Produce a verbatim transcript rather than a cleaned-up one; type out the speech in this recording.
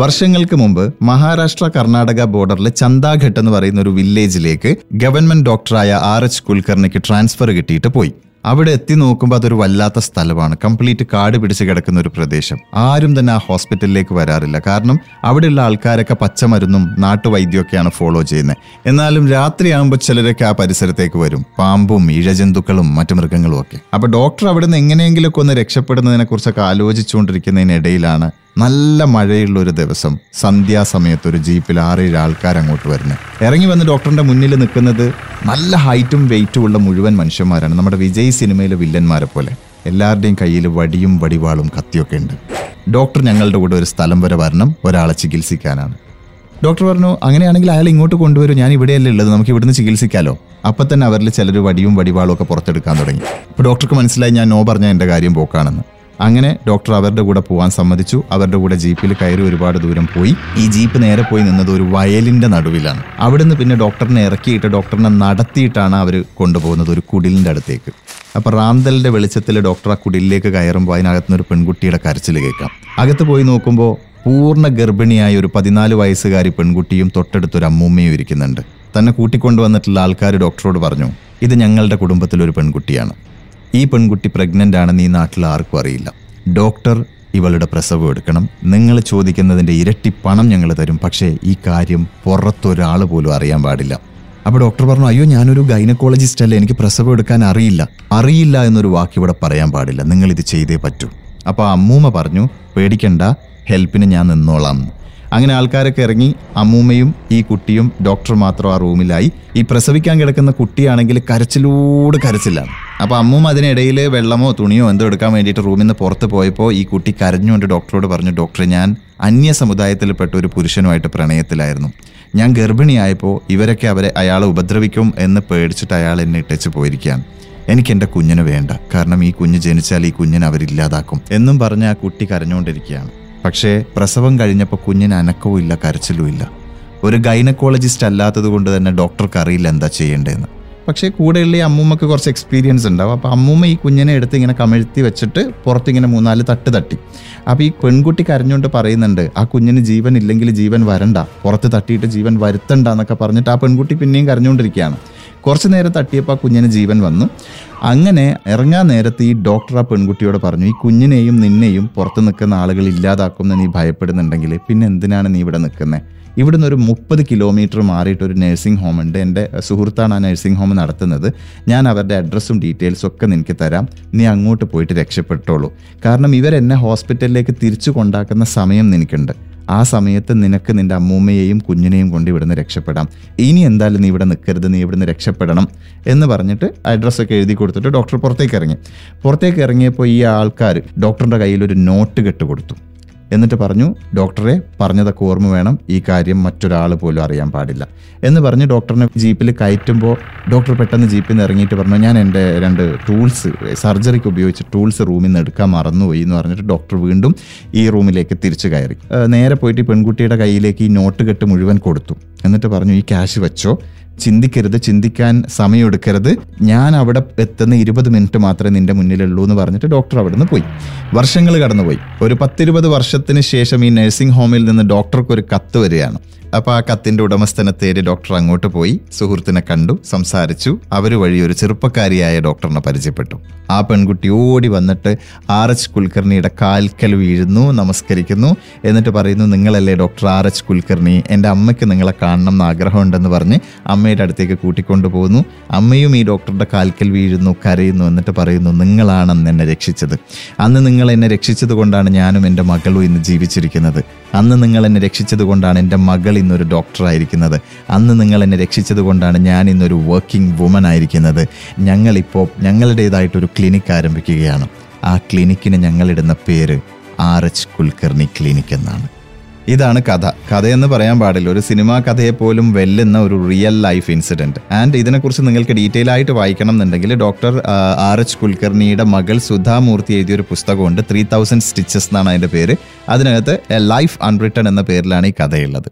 വർഷങ്ങൾക്ക് മുമ്പ് മഹാരാഷ്ട്ര കർണാടക ബോർഡറിലെ ചന്ദാഘട്ട് എന്ന് പറയുന്ന ഒരു വില്ലേജിലേക്ക് ഗവൺമെന്റ് ഡോക്ടറായ ആർ എച്ച് കുൽക്കർണിക്ക് ട്രാൻസ്ഫർ കിട്ടിയിട്ട് പോയി. അവിടെ എത്തി നോക്കുമ്പോൾ അതൊരു വല്ലാത്ത സ്ഥലമാണ്. കംപ്ലീറ്റ് കാട് പിടിച്ച് കിടക്കുന്ന ഒരു പ്രദേശം. ആരും തന്നെ ആ ഹോസ്പിറ്റലിലേക്ക് വരാറില്ല. കാരണം അവിടെയുള്ള ആൾക്കാരൊക്കെ പച്ചമരുന്നും നാട്ടുവൈദ്യമൊക്കെയാണ് ഫോളോ ചെയ്യുന്നത്. എന്നാലും രാത്രിയാകുമ്പോൾ ചിലരൊക്കെ ആ പരിസരത്തേക്ക് വരും, പാമ്പും ഇഴജന്തുക്കളും മറ്റു മൃഗങ്ങളും ഒക്കെ. അപ്പോൾ ഡോക്ടർ അവിടെ നിന്ന് എങ്ങനെയെങ്കിലുമൊക്കെ ഒന്ന് രക്ഷപ്പെടുന്നതിനെ കുറിച്ചൊക്കെ ആലോചിച്ചുകൊണ്ടിരിക്കുന്നതിനിടയിലാണ് നല്ല മഴയുള്ളൊരു ദിവസം സന്ധ്യാസമയത്ത് ഒരു ജീപ്പിൽ ആറേഴ് ആൾക്കാർ അങ്ങോട്ട് വരുന്നത്. ഇറങ്ങി വന്ന് ഡോക്ടറിൻ്റെ മുന്നിൽ നിൽക്കുന്നത് നല്ല ഹൈറ്റും വെയിറ്റും ഉള്ള മുഴുവൻ മനുഷ്യന്മാരാണ്. നമ്മുടെ വിജയ് സിനിമയിലെ വില്ലന്മാരെ പോലെ എല്ലാവരുടെയും കയ്യിൽ വടിയും വടിവാളും കത്തിയൊക്കെ ഉണ്ട്. ഡോക്ടർ ഞങ്ങളുടെ കൂടെ ഒരു സ്ഥലം വരെ വരണം, ഒരാളെ ചികിത്സിക്കാനാണ്. ഡോക്ടർ പറഞ്ഞു, അങ്ങനെയാണെങ്കിൽ അയാൾ ഇങ്ങോട്ട് കൊണ്ടുവരും, ഞാൻ ഇവിടെയല്ലേ ഉള്ളത്, നമുക്ക് ഇവിടുന്ന് ചികിത്സിക്കാമല്ലോ. അപ്പം തന്നെ അവരിൽ ചിലർ വടിയും വടിവാളും ഒക്കെ പുറത്തെടുക്കാൻ തുടങ്ങി. അപ്പോൾ ഡോക്ടർക്ക് മനസ്സിലായി ഞാൻ നോ പറഞ്ഞാൽ എൻ്റെ കാര്യം പോക്കാണെന്ന്. അങ്ങനെ ഡോക്ടർ അവരുടെ കൂടെ പോകാൻ സമ്മതിച്ചു. അവരുടെ കൂടെ ജീപ്പിൽ കയറി ഒരുപാട് ദൂരം പോയി. ഈ ജീപ്പ് നേരെ പോയി നിന്നത് ഒരു വയലിൻ്റെ നടുവിലാണ്. അവിടെ നിന്ന് പിന്നെ ഡോക്ടറിനെ ഇറക്കിയിട്ട് ഡോക്ടറിനെ നടത്തിയിട്ടാണ് അവർ കൊണ്ടുപോകുന്നത് ഒരു കുടിലിൻ്റെ അടുത്തേക്ക്. അപ്പോൾ റാന്തലിൻ്റെ വെളിച്ചത്തിൽ ഡോക്ടർ ആ കുടിലേക്ക് കയറുമ്പോൾ അതിനകത്തുനിന്നൊരു പെൺകുട്ടിയുടെ കരച്ചിൽ കേൾക്കാം. അകത്ത് പോയി നോക്കുമ്പോൾ പൂർണ്ണ ഗർഭിണിയായ ഒരു പതിനാല് വയസ്സുകാരി പെൺകുട്ടിയും തൊട്ടടുത്തൊരു അമ്മൂമ്മയും ഇരിക്കുന്നുണ്ട്. തന്നെ കൂട്ടിക്കൊണ്ടുവന്നിട്ടുള്ള ആൾക്കാർ ഡോക്ടറോട് പറഞ്ഞു, ഇത് ഞങ്ങളുടെ കുടുംബത്തിലൊരു പെൺകുട്ടിയാണ്, ഈ പെൺകുട്ടി പ്രഗ്നൻ്റ് ആണെന്ന് ഈ നാട്ടിൽ ആർക്കും അറിയില്ല, ഡോക്ടർ ഇവളുടെ പ്രസവം എടുക്കണം, നിങ്ങൾ ചോദിക്കുന്നതിൻ്റെ ഇരട്ടി പണം ഞങ്ങൾ തരും, പക്ഷേ ഈ കാര്യം പുറത്തൊരാൾ പോലും അറിയാൻ പാടില്ല. അപ്പോൾ ഡോക്ടർ പറഞ്ഞു, അയ്യോ ഞാനൊരു ഗൈനക്കോളജിസ്റ്റ് അല്ലേ, എനിക്ക് പ്രസവം എടുക്കാൻ അറിയില്ല, അറിയില്ല എന്നൊരു വാക്ക് ഇവിടെ പറയാൻ പാടില്ല, നിങ്ങളിത് ചെയ്തേ പറ്റൂ. അപ്പോൾ അമ്മൂമ്മ പറഞ്ഞു, പേടിക്കണ്ട, ഹെൽപ്പിന് ഞാൻ നിന്നോളാം. അങ്ങനെ ആൾക്കാരൊക്കെ ഇറങ്ങി. അമ്മൂമ്മയും ഈ കുട്ടിയും ഡോക്ടർ മാത്രം ആ റൂമിലായി. ഈ പ്രസവിക്കാൻ കിടക്കുന്ന കുട്ടിയാണെങ്കിൽ കരച്ചിലോട് കരച്ചിലാണ്. അപ്പോൾ അമ്മൂമ്മ അതിനിടയിൽ വെള്ളമോ തുണിയോ എന്തോ എടുക്കാൻ വേണ്ടിയിട്ട് റൂമിൽ നിന്ന് പുറത്ത് പോയപ്പോൾ ഈ കുട്ടി കരഞ്ഞുകൊണ്ട് ഡോക്ടറോട് പറഞ്ഞു, ഡോക്ടറെ ഞാൻ അന്യ സമുദായത്തിൽപ്പെട്ട ഒരു പുരുഷനുമായിട്ട് പ്രണയത്തിലായിരുന്നു, ഞാൻ ഗർഭിണിയായപ്പോൾ ഇവരൊക്കെ അവരെ അയാളെ ഉപദ്രവിക്കും എന്ന് പേടിച്ചിട്ട് അയാൾ എന്നെ ഇട്ടച്ച് പോയിരിക്കുകയാണ്, എനിക്കെൻ്റെ കുഞ്ഞിന് വേണ്ട, കാരണം ഈ കുഞ്ഞ് ജനിച്ചാൽ ഈ കുഞ്ഞിനെ അവരില്ലാതാക്കും എന്നും പറഞ്ഞ് ആ കുട്ടി കരഞ്ഞുകൊണ്ടിരിക്കുകയാണ്. പക്ഷേ പ്രസവം കഴിഞ്ഞപ്പോൾ കുഞ്ഞിന് അനക്കവും ഇല്ല, കരച്ചിലും ഇല്ല. ഒരു ഗൈനക്കോളജിസ്റ്റ് അല്ലാത്തത് കൊണ്ട് തന്നെ ഡോക്ടർക്ക് അറിയില്ല എന്താ ചെയ്യേണ്ടതെന്ന്. പക്ഷേ കൂടെയുള്ള ഈ അമ്മൂമ്മക്ക് കുറച്ച് എക്സ്പീരിയൻസ് ഉണ്ടാവും. അപ്പോൾ അമ്മൂമ്മ ഈ കുഞ്ഞിനെ എടുത്ത് ഇങ്ങനെ കമിഴ്ത്തി വെച്ചിട്ട് പുറത്തിങ്ങനെ മൂന്നാല് തട്ട് തട്ടി. അപ്പോൾ ഈ പെൺകുട്ടി കരഞ്ഞുകൊണ്ട് പറയുന്നുണ്ട്, ആ കുഞ്ഞിന് ജീവൻ ഇല്ലെങ്കിൽ ജീവൻ വരണ്ട, പുറത്ത് തട്ടിയിട്ട് ജീവൻ വരുത്തണ്ട എന്നൊക്കെ പറഞ്ഞിട്ട് ആ പെൺകുട്ടി പിന്നെയും കരഞ്ഞുകൊണ്ടിരിക്കുകയാണ്. കുറച്ച് നേരം തട്ടിയപ്പോൾ ആ കുഞ്ഞിന് ജീവൻ വന്നു. അങ്ങനെ ഇറങ്ങാൻ നേരത്ത് ഈ ഡോക്ടർ ആ പെൺകുട്ടിയോട് പറഞ്ഞു, ഈ കുഞ്ഞിനെയും നിന്നെയും പുറത്ത് നിൽക്കുന്ന ആളുകൾ ഇല്ലാതാക്കുമെന്ന് നീ ഭയപ്പെടുന്നുണ്ടെങ്കിൽ പിന്നെ എന്തിനാണ് നീ ഇവിടെ നിൽക്കുന്നത്? ഇവിടെ നിന്നൊരു മുപ്പത് കിലോമീറ്റർ മാറിയിട്ട് ഒരു നഴ്സിംഗ് ഹോം ഉണ്ട്, എൻ്റെ സുഹൃത്താണ് ആ നഴ്സിംഗ് ഹോം നടത്തുന്നത്, ഞാൻ അവരുടെ അഡ്രസ്സും ഡീറ്റെയിൽസും ഒക്കെ നിനക്ക് തരാം, നീ അങ്ങോട്ട് പോയിട്ട് രക്ഷപ്പെട്ടോളൂ, കാരണം ഇവരെന്നെ ഹോസ്പിറ്റലിലേക്ക് തിരിച്ചു കൊണ്ടാക്കുന്ന സമയം നിനക്കുണ്ട്, ആ സമയത്ത് നിനക്ക് നിൻ്റെ അമ്മൂമ്മയെയും കുഞ്ഞിനെയും കൊണ്ട് ഇവിടുന്ന് രക്ഷപ്പെടാം, ഇനി എന്തായാലും നീ ഇവിടെ നിൽക്കരുത്, നീ ഇവിടുന്ന് രക്ഷപ്പെടണം എന്ന് പറഞ്ഞിട്ട് അഡ്രസ്സൊക്കെ എഴുതി കൊടുത്തിട്ട് ഡോക്ടർ പുറത്തേക്ക് ഇറങ്ങി. പുറത്തേക്ക് ഇറങ്ങിയപ്പോൾ ഈ ആൾക്കാർ ഡോക്ടറിൻ്റെ കയ്യിലൊരു നോട്ട് കെട്ട് കൊടുത്തു. എന്നിട്ട് പറഞ്ഞു, ഡോക്ടറെ പറഞ്ഞതൊക്കെ ഓർമ്മ വേണം, ഈ കാര്യം മറ്റൊരാൾ പോലും അറിയാൻ പാടില്ല എന്ന് പറഞ്ഞ് ഡോക്ടറിനെ ജീപ്പിൽ കയറ്റുമ്പോൾ ഡോക്ടർ പെട്ടെന്ന് ജീപ്പിൽ നിന്ന് ഇറങ്ങിയിട്ട് പറഞ്ഞു, ഞാൻ എൻ്റെ രണ്ട് ടൂൾസ്, സർജറിക്ക് ഉപയോഗിച്ച ടൂൾസ് റൂമിൽ നിന്ന് എടുക്കാൻ മറന്നുപോയി എന്ന് പറഞ്ഞിട്ട് ഡോക്ടർ വീണ്ടും ഈ റൂമിലേക്ക് തിരിച്ചു കയറി. നേരെ പോയിട്ട് ഈ പെൺകുട്ടിയുടെ കയ്യിലേക്ക് ഈ നോട്ട് കെട്ട് മുഴുവൻ കൊടുത്തു. എന്നിട്ട് പറഞ്ഞു, ഈ ക്യാഷ് വെച്ചോ, ചിന്തിക്കരുത്, ചിന്തിക്കാൻ സമയമെടുക്കരുത്, ഞാൻ അവിടെ എത്തുന്ന ഇരുപത് മിനിറ്റ് മാത്രമേ നിൻ്റെ മുന്നിലുള്ളൂ എന്ന് പറഞ്ഞിട്ട് ഡോക്ടർ അവിടെ നിന്ന് പോയി. വർഷങ്ങൾ കടന്നുപോയി. ഒരു പത്തിരുപത് വർഷത്തിന് ശേഷം ഈ നഴ്സിംഗ് ഹോമിൽ നിന്ന് ഡോക്ടർക്ക് ഒരു കത്ത് വരികയാണ്. അപ്പോൾ ആ കത്തിൻ്റെ ഉടമസ്ഥനെ തേടി ഡോക്ടർ അങ്ങോട്ട് പോയി, സുഹൃത്തിനെ കണ്ടു, സംസാരിച്ചു, അവർ വഴി ഒരു ചെറുപ്പക്കാരിയായ ഡോക്ടറിനെ പരിചയപ്പെട്ടു. ആ പെൺകുട്ടി ഓടി വന്നിട്ട് ആർ എച്ച് കുൽക്കർണിയുടെ കാൽക്കൽ വീഴുന്നു, നമസ്കരിക്കുന്നു. എന്നിട്ട് പറയുന്നു, നിങ്ങളല്ലേ ഡോക്ടർ ആർ എച്ച് കുൽക്കർണി, എൻ്റെ അമ്മയ്ക്ക് നിങ്ങളെ കാണണം എന്ന് ആഗ്രഹമുണ്ടെന്ന് പറഞ്ഞ് അമ്മയുടെ അടുത്തേക്ക് കൂട്ടിക്കൊണ്ടു പോകുന്നു. അമ്മയും ഈ ഡോക്ടറുടെ കാൽക്കൽ വീഴുന്നു, കരയുന്നു. എന്നിട്ട് പറയുന്നു, നിങ്ങളാണെന്ന് എന്നെ രക്ഷിച്ചത്, അന്ന് നിങ്ങൾ എന്നെ രക്ഷിച്ചത് കൊണ്ടാണ് ഞാനും എൻ്റെ മകളും ഇന്ന് ജീവിച്ചിരിക്കുന്നത്, അന്ന് നിങ്ങൾ എന്നെ രക്ഷിച്ചത് കൊണ്ടാണ് എൻ്റെ മകൾ ഇന്നൊരു ഡോക്ടറായിരിക്കുന്നത്, അന്ന് നിങ്ങൾ എന്നെ രക്ഷിച്ചത് കൊണ്ടാണ് ഞാൻ ഇന്നൊരു വർക്കിംഗ് വുമൺ ആയിരിക്കുന്നത്, ഞങ്ങളിപ്പോൾ ഞങ്ങളുടേതായിട്ടൊരു ക്ലിനിക്ക് ആരംഭിക്കുകയാണ്, ആ ക്ലിനിക്കിന് ഞങ്ങളിടുന്ന പേര് ആർ എച്ച് കുൽക്കർണി ക്ലിനിക് എന്നാണ്. ഇതാണ് കഥ. കഥയെന്ന് പറയാൻ പാടില്ല, ഒരു സിനിമാ കഥയെപ്പോലും വെല്ലുന്ന ഒരു റിയൽ ലൈഫ് ഇൻസിഡൻറ്റ്. ആൻഡ് ഇതിനെക്കുറിച്ച് നിങ്ങൾക്ക് ഡീറ്റെയിൽ ആയിട്ട് വായിക്കണം എന്നുണ്ടെങ്കിൽ ഡോക്ടർ ആർ എച്ച് കുൽക്കർണിയുടെ മകൾ സുധാ മൂർത്തി എഴുതിയൊരു പുസ്തകമുണ്ട്, ത്രീ തൗസൻഡ് സ്റ്റിച്ചസ് എന്നാണ് അതിൻ്റെ പേര്. അതിനകത്ത് എ ലൈഫ് അൺറിട്ടൺ എന്ന പേരിലാണ് ഈ കഥയുള്ളത്.